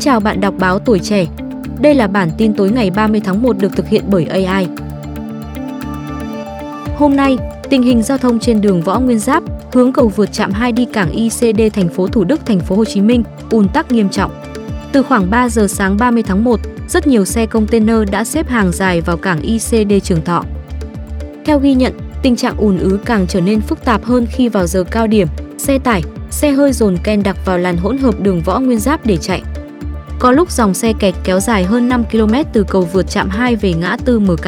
chào bạn đọc báo Tuổi Trẻ. Đây là bản tin tối ngày 30 tháng 1 được thực hiện bởi AI. Hôm nay, tình hình giao thông trên đường Võ Nguyên Giáp, hướng cầu vượt trạm 2 đi cảng ICD thành phố Thủ Đức, thành phố Hồ Chí Minh, ùn tắc nghiêm trọng. Từ khoảng 3 giờ sáng 30 tháng 1, rất nhiều xe container đã xếp hàng dài vào cảng ICD Trường Thọ. Theo ghi nhận, tình trạng ùn ứ càng trở nên phức tạp hơn khi vào giờ cao điểm, xe tải, xe hơi dồn ken đặc vào làn hỗn hợp đường Võ Nguyên Giáp để chạy. Có lúc dòng xe kẹt kéo dài hơn 5 km từ cầu vượt trạm 2 về ngã tư MK.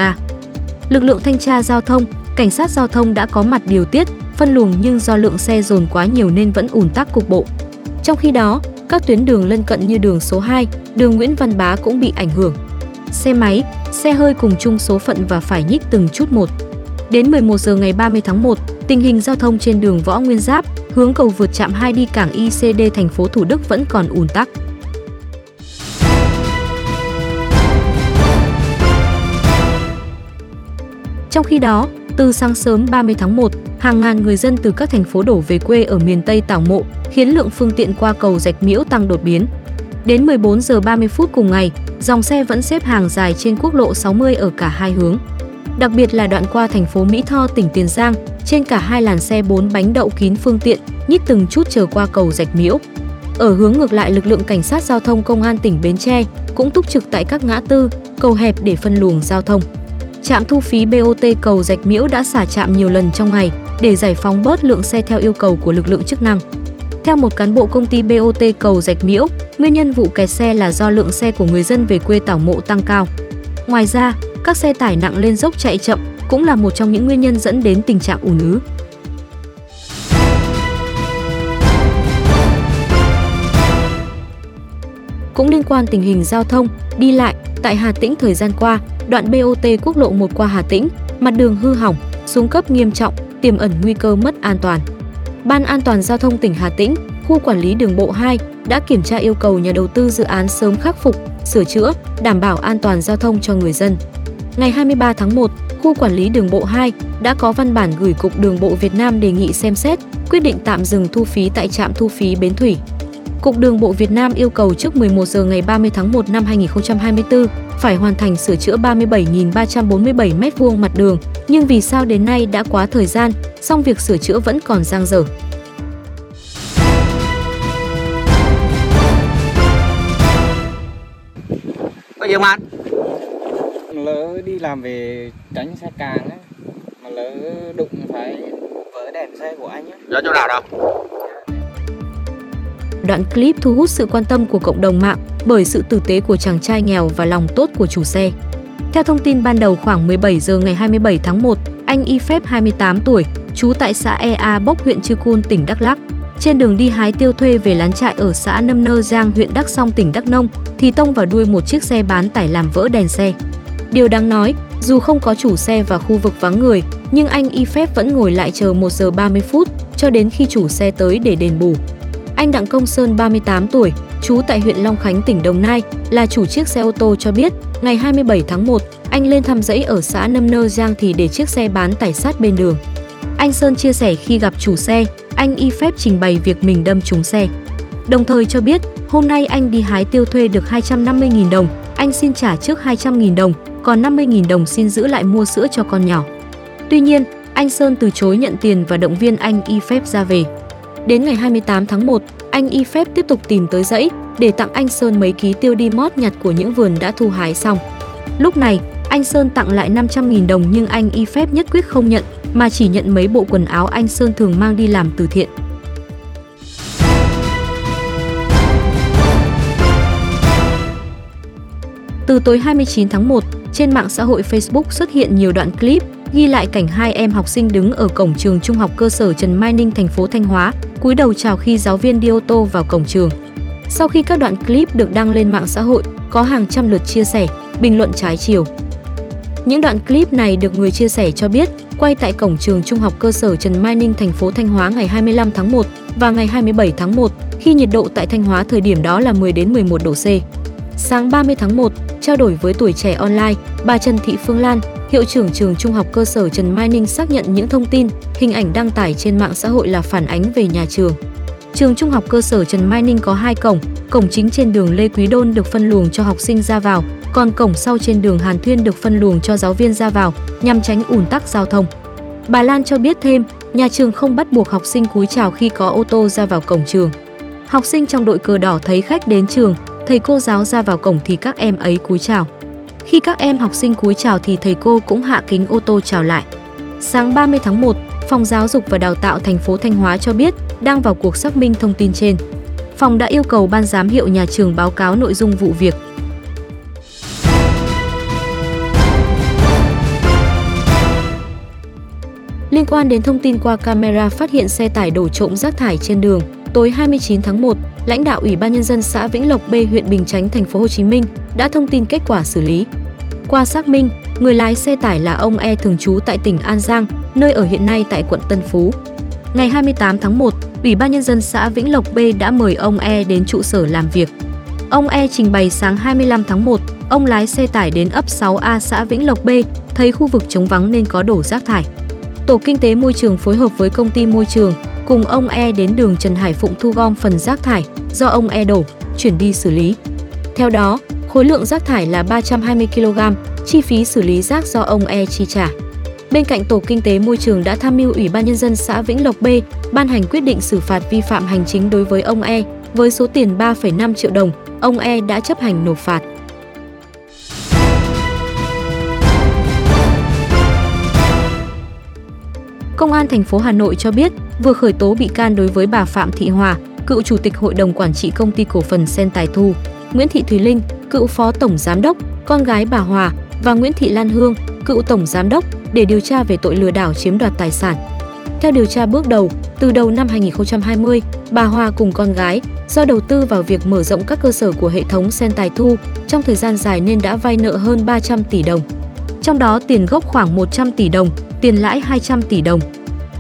Lực lượng thanh tra giao thông, cảnh sát giao thông đã có mặt điều tiết, phân luồng nhưng do lượng xe dồn quá nhiều nên vẫn ùn tắc cục bộ. Trong khi đó, các tuyến đường lân cận như đường số 2, đường Nguyễn Văn Bá cũng bị ảnh hưởng. Xe máy, xe hơi cùng chung số phận và phải nhích từng chút một. Đến 11 giờ ngày 30 tháng 1, tình hình giao thông trên đường Võ Nguyên Giáp, hướng cầu vượt trạm 2 đi cảng ICD thành phố Thủ Đức vẫn còn ùn tắc. Trong khi đó, từ sáng sớm 30 tháng 1, hàng ngàn người dân từ các thành phố đổ về quê ở miền Tây tảo mộ, khiến lượng phương tiện qua cầu Rạch Miễu tăng đột biến. Đến 14 giờ 30 phút cùng ngày, dòng xe vẫn xếp hàng dài trên quốc lộ 60 ở cả hai hướng. Đặc biệt là đoạn qua thành phố Mỹ Tho, tỉnh Tiền Giang, trên cả hai làn xe 4 bánh đậu kín phương tiện, nhích từng chút chờ qua cầu Rạch Miễu. Ở hướng ngược lại, lực lượng cảnh sát giao thông công an tỉnh Bến Tre cũng túc trực tại các ngã tư, cầu hẹp để phân luồng giao thông. Trạm thu phí BOT cầu Rạch Miễu đã xả trạm nhiều lần trong ngày để giải phóng bớt lượng xe theo yêu cầu của lực lượng chức năng. Theo một cán bộ công ty BOT cầu Rạch Miễu, nguyên nhân vụ kẹt xe là do lượng xe của người dân về quê tảo mộ tăng cao. Ngoài ra, các xe tải nặng lên dốc chạy chậm cũng là một trong những nguyên nhân dẫn đến tình trạng ùn ứ. Cũng liên quan tình hình giao thông, đi lại, tại Hà Tĩnh thời gian qua, đoạn BOT quốc lộ 1 qua Hà Tĩnh, mặt đường hư hỏng, xuống cấp nghiêm trọng, tiềm ẩn nguy cơ mất an toàn. Ban An toàn Giao thông tỉnh Hà Tĩnh, khu quản lý đường bộ 2 đã kiểm tra yêu cầu nhà đầu tư dự án sớm khắc phục, sửa chữa, đảm bảo an toàn giao thông cho người dân. Ngày 23 tháng 1, khu quản lý đường bộ 2 đã có văn bản gửi Cục Đường bộ Việt Nam đề nghị xem xét, quyết định tạm dừng thu phí tại trạm thu phí Bến Thủy. Cục Đường bộ Việt Nam yêu cầu trước 11 giờ ngày 30 tháng 1 năm 2024 phải hoàn thành sửa chữa 37.347 m2 mặt đường, nhưng vì sao đến nay đã quá thời gian, song việc sửa chữa vẫn còn dang dở. Có gì không anh? Lỡ đi làm về tránh xe càng á, mà lỡ đụng phải vỡ đèn xe của anh á. Đó chỗ nào đâu? Đoạn clip thu hút sự quan tâm của cộng đồng mạng bởi sự tử tế của chàng trai nghèo và lòng tốt của chủ xe. Theo thông tin ban đầu, khoảng 17 giờ ngày 27 tháng 1, anh Y Phép 28 tuổi, trú tại xã EA Bốc, huyện Chư Cun, tỉnh Đắk Lắk, trên đường đi hái tiêu thuê về lán trại ở xã Nâm Nơ Giang, huyện Đắk Song, tỉnh Đắk Nông, thì tông vào đuôi một chiếc xe bán tải làm vỡ đèn xe. Điều đáng nói, dù không có chủ xe và khu vực vắng người, nhưng anh Y Phép vẫn ngồi lại chờ 1 giờ 30 phút cho đến khi chủ xe tới để đền bù. Anh Đặng Công Sơn, 38 tuổi, trú tại huyện Long Khánh, tỉnh Đồng Nai, là chủ chiếc xe ô tô cho biết, ngày 27 tháng 1, anh lên thăm dãy ở xã Nâm Nơ Giang thì để chiếc xe bán tải sát bên đường. Anh Sơn chia sẻ khi gặp chủ xe, anh Y Phép trình bày việc mình đâm trúng xe. Đồng thời cho biết, hôm nay anh đi hái tiêu thuê được 250.000 đồng, anh xin trả trước 200.000 đồng, còn 50.000 đồng xin giữ lại mua sữa cho con nhỏ. Tuy nhiên, anh Sơn từ chối nhận tiền và động viên anh Y Phép ra về. Đến ngày 28 tháng 1, anh Y Phép tiếp tục tìm tới dãy để tặng anh Sơn mấy ký tiêu đi mót nhặt của những vườn đã thu hái xong. Lúc này, anh Sơn tặng lại 500.000 đồng nhưng anh Y Phép nhất quyết không nhận mà chỉ nhận mấy bộ quần áo anh Sơn thường mang đi làm từ thiện. Từ tối 29 tháng 1, trên mạng xã hội Facebook xuất hiện nhiều đoạn clip ghi lại cảnh hai em học sinh đứng ở cổng trường trung học cơ sở Trần Mai Ninh, thành phố Thanh Hóa, cúi đầu chào khi giáo viên đi ô tô vào cổng trường. Sau khi các đoạn clip được đăng lên mạng xã hội, có hàng trăm lượt chia sẻ, bình luận trái chiều. Những đoạn clip này được người chia sẻ cho biết, quay tại cổng trường trung học cơ sở Trần Mai Ninh, thành phố Thanh Hóa ngày 25 tháng 1 và ngày 27 tháng 1, khi nhiệt độ tại Thanh Hóa thời điểm đó là 10 đến 11 độ C. Sáng 30 tháng 1, trao đổi với Tuổi Trẻ Online, bà Trần Thị Phương Lan, Hiệu trưởng trường trung học cơ sở Trần Mai Ninh xác nhận những thông tin, hình ảnh đăng tải trên mạng xã hội là phản ánh về nhà trường. Trường Trung học cơ sở Trần Mai Ninh có 2 cổng, cổng chính trên đường Lê Quý Đôn được phân luồng cho học sinh ra vào, còn cổng sau trên đường Hàn Thuyên được phân luồng cho giáo viên ra vào, nhằm tránh ùn tắc giao thông. Bà Lan cho biết thêm, nhà trường không bắt buộc học sinh cúi chào khi có ô tô ra vào cổng trường. Học sinh trong đội cờ đỏ thấy khách đến trường, thầy cô giáo ra vào cổng thì các em ấy cúi chào. Khi các em học sinh cúi chào thì thầy cô cũng hạ kính ô tô chào lại. Sáng 30 tháng 1, Phòng Giáo dục và Đào tạo thành phố Thanh Hóa cho biết đang vào cuộc xác minh thông tin trên. Phòng đã yêu cầu ban giám hiệu nhà trường báo cáo nội dung vụ việc. Liên quan đến thông tin qua camera phát hiện xe tải đổ trộm rác thải trên đường, tối 29 tháng 1, lãnh đạo Ủy ban nhân dân xã Vĩnh Lộc B, huyện Bình Chánh, thành phố Hồ Chí Minh đã thông tin kết quả xử lý. Qua xác minh, người lái xe tải là ông E thường trú tại tỉnh An Giang, nơi ở hiện nay tại quận Tân Phú. Ngày 28 tháng 1, Ủy ban nhân dân xã Vĩnh Lộc B đã mời ông E đến trụ sở làm việc. Ông E trình bày sáng 25 tháng 1, ông lái xe tải đến ấp 6A xã Vĩnh Lộc B, thấy khu vực trống vắng nên có đổ rác thải. Tổ Kinh tế Môi trường phối hợp với Công ty Môi trường cùng ông E đến đường Trần Hải Phụng thu gom phần rác thải do ông E đổ, chuyển đi xử lý. Theo đó, khối lượng rác thải là 320 kg, chi phí xử lý rác do ông E chi trả. Bên cạnh Tổ Kinh tế Môi trường đã tham mưu Ủy ban nhân dân xã Vĩnh Lộc B ban hành quyết định xử phạt vi phạm hành chính đối với ông E với số tiền 3,5 triệu đồng, ông E đã chấp hành nộp phạt. Công an thành phố Hà Nội cho biết vừa khởi tố bị can đối với bà Phạm Thị Hòa, cựu chủ tịch hội đồng quản trị công ty cổ phần Sen Tài Thu, Nguyễn Thị Thùy Linh, cựu phó tổng giám đốc, con gái bà Hòa và Nguyễn Thị Lan Hương, cựu tổng giám đốc để điều tra về tội lừa đảo chiếm đoạt tài sản. Theo điều tra bước đầu, từ đầu năm 2020, bà Hòa cùng con gái do đầu tư vào việc mở rộng các cơ sở của hệ thống Sen Tài Thu trong thời gian dài nên đã vay nợ hơn 300 tỷ đồng. Trong đó tiền gốc khoảng 100 tỷ đồng, tiền lãi 200 tỷ đồng.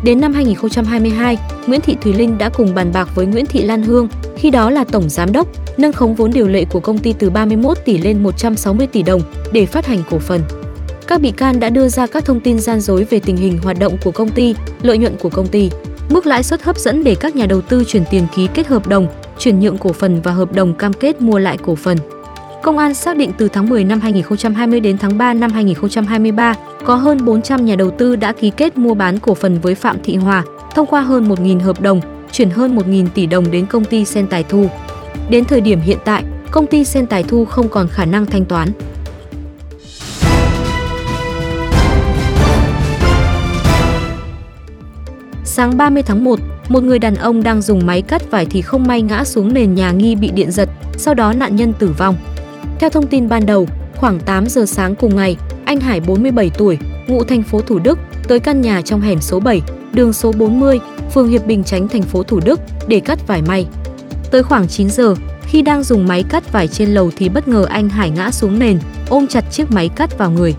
Đến năm 2022, Nguyễn Thị Thùy Linh đã cùng bàn bạc với Nguyễn Thị Lan Hương, khi đó là tổng giám đốc, nâng khống vốn điều lệ của công ty từ 31 tỷ lên 160 tỷ đồng để phát hành cổ phần. Các bị can đã đưa ra các thông tin gian dối về tình hình hoạt động của công ty, lợi nhuận của công ty, mức lãi suất hấp dẫn để các nhà đầu tư chuyển tiền ký kết hợp đồng, chuyển nhượng cổ phần và hợp đồng cam kết mua lại cổ phần. Công an xác định từ tháng 10 năm 2020 đến tháng 3 năm 2023, có hơn 400 nhà đầu tư đã ký kết mua bán cổ phần với Phạm Thị Hòa, thông qua hơn 1.000 hợp đồng, chuyển hơn 1.000 tỷ đồng đến công ty Sen Tài Thu. Đến thời điểm hiện tại, công ty Sen Tài Thu không còn khả năng thanh toán. Sáng 30 tháng 1, một người đàn ông đang dùng máy cắt vải thì không may ngã xuống nền nhà nghi bị điện giật, sau đó nạn nhân tử vong. Theo thông tin ban đầu, khoảng 8 giờ sáng cùng ngày, anh Hải 47 tuổi, ngụ thành phố Thủ Đức, tới căn nhà trong hẻm số 7, đường số 40, phường Hiệp Bình Chánh, thành phố Thủ Đức để cắt vải may. Tới khoảng 9 giờ, khi đang dùng máy cắt vải trên lầu thì bất ngờ anh Hải ngã xuống nền, ôm chặt chiếc máy cắt vào người.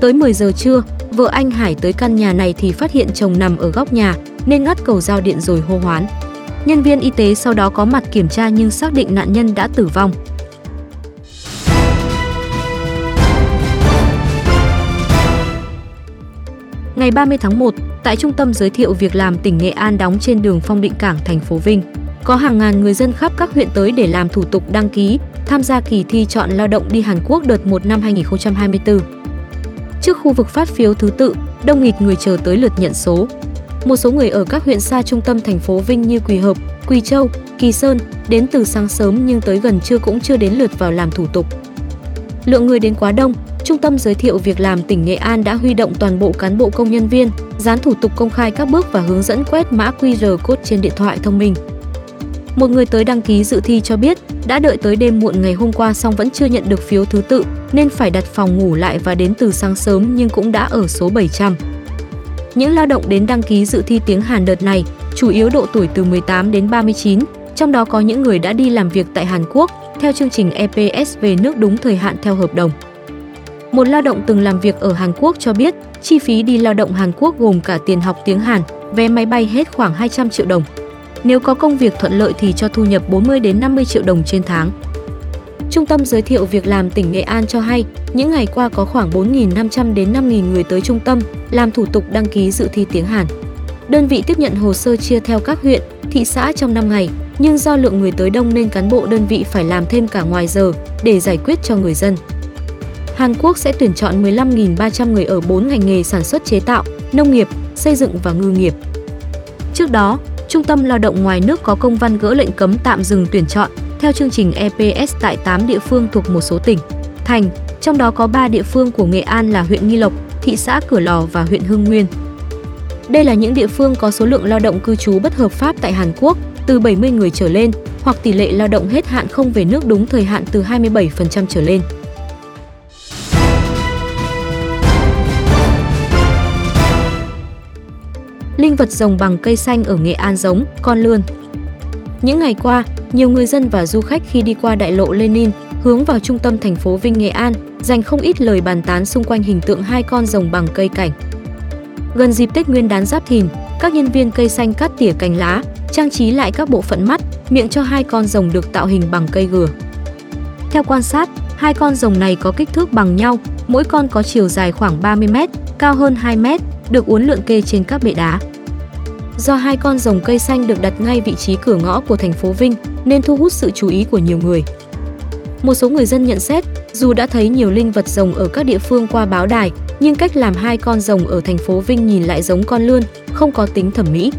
Tới 10 giờ trưa, vợ anh Hải tới căn nhà này thì phát hiện chồng nằm ở góc nhà nên ngắt cầu dao điện rồi hô hoán. Nhân viên y tế sau đó có mặt kiểm tra nhưng xác định nạn nhân đã tử vong. Ngày 30 tháng 1, tại Trung tâm Giới thiệu Việc làm tỉnh Nghệ An đóng trên đường Phong Định Cảng, thành phố Vinh, có hàng ngàn người dân khắp các huyện tới để làm thủ tục đăng ký, tham gia kỳ thi chọn lao động đi Hàn Quốc đợt 1 năm 2024. Trước khu vực phát phiếu thứ tự, đông nghịt người chờ tới lượt nhận số. Một số người ở các huyện xa trung tâm thành phố Vinh như Quỳ Hợp, Quỳ Châu, Kỳ Sơn đến từ sáng sớm nhưng tới gần trưa cũng chưa đến lượt vào làm thủ tục. Lượng người đến quá đông, Trung tâm Giới thiệu Việc làm tỉnh Nghệ An đã huy động toàn bộ cán bộ công nhân viên, dán thủ tục công khai các bước và hướng dẫn quét mã QR code trên điện thoại thông minh. Một người tới đăng ký dự thi cho biết đã đợi tới đêm muộn ngày hôm qua song vẫn chưa nhận được phiếu thứ tự nên phải đặt phòng ngủ lại và đến từ sáng sớm nhưng cũng đã ở số 700. Những lao động đến đăng ký dự thi tiếng Hàn đợt này chủ yếu độ tuổi từ 18 đến 39, trong đó có những người đã đi làm việc tại Hàn Quốc theo chương trình EPS về nước đúng thời hạn theo hợp đồng. Một lao động từng làm việc ở Hàn Quốc cho biết chi phí đi lao động Hàn Quốc gồm cả tiền học tiếng Hàn, vé máy bay hết khoảng 200 triệu đồng. Nếu có công việc thuận lợi thì cho thu nhập 40 đến 50 triệu đồng trên tháng. Trung tâm Giới thiệu Việc làm tỉnh Nghệ An cho hay, những ngày qua có khoảng 4.500 đến 5.000 người tới trung tâm làm thủ tục đăng ký dự thi tiếng Hàn. Đơn vị tiếp nhận hồ sơ chia theo các huyện, thị xã trong 5 ngày, nhưng do lượng người tới đông nên cán bộ đơn vị phải làm thêm cả ngoài giờ để giải quyết cho người dân. Hàn Quốc sẽ tuyển chọn 15.300 người ở 4 ngành nghề sản xuất chế tạo, nông nghiệp, xây dựng và ngư nghiệp. Trước đó, Trung tâm Lao động ngoài nước có công văn gỡ lệnh cấm tạm dừng tuyển chọn theo chương trình EPS tại 8 địa phương thuộc một số tỉnh, thành, trong đó có 3 địa phương của Nghệ An là huyện Nghi Lộc, thị xã Cửa Lò và huyện Hưng Nguyên. Đây là những địa phương có số lượng lao động cư trú bất hợp pháp tại Hàn Quốc từ 70 người trở lên hoặc tỷ lệ lao động hết hạn không về nước đúng thời hạn từ 27% trở lên. Linh vật rồng bằng cây xanh ở Nghệ An giống con lươn. Những ngày qua, nhiều người dân và du khách khi đi qua đại lộ Lenin hướng vào trung tâm thành phố Vinh, Nghệ An dành không ít lời bàn tán xung quanh hình tượng hai con rồng bằng cây cảnh. Gần dịp Tết Nguyên đán Giáp Thìn, các nhân viên cây xanh cắt tỉa cành lá, trang trí lại các bộ phận mắt, miệng cho hai con rồng được tạo hình bằng cây gừa. Theo quan sát, hai con rồng này có kích thước bằng nhau, mỗi con có chiều dài khoảng 30 m, cao hơn 2 m, được uốn lượn kê trên các bệ đá. Do hai con rồng cây xanh được đặt ngay vị trí cửa ngõ của thành phố Vinh nên thu hút sự chú ý của nhiều người. Một số người dân nhận xét, dù đã thấy nhiều linh vật rồng ở các địa phương qua báo đài, nhưng cách làm hai con rồng ở thành phố Vinh nhìn lại giống con lươn, không có tính thẩm mỹ.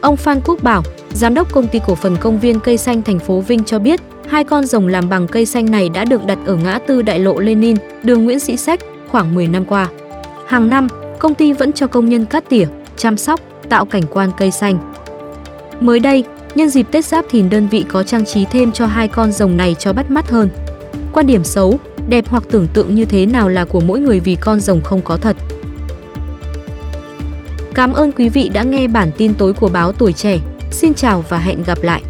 Ông Phan Quốc Bảo, giám đốc công ty cổ phần công viên cây xanh thành phố Vinh cho biết, hai con rồng làm bằng cây xanh này đã được đặt ở ngã tư đại lộ Lenin, đường Nguyễn Sĩ Sách khoảng 10 năm qua. Hàng năm, công ty vẫn cho công nhân cắt tỉa, chăm sóc, tạo cảnh quan cây xanh. Mới đây, nhân dịp Tết Giáp Thìn, đơn vị có trang trí thêm cho hai con rồng này cho bắt mắt hơn. Quan điểm xấu, đẹp hoặc tưởng tượng như thế nào là của mỗi người vì con rồng không có thật. Cảm ơn quý vị đã nghe bản tin tối của báo Tuổi Trẻ. Xin chào và hẹn gặp lại!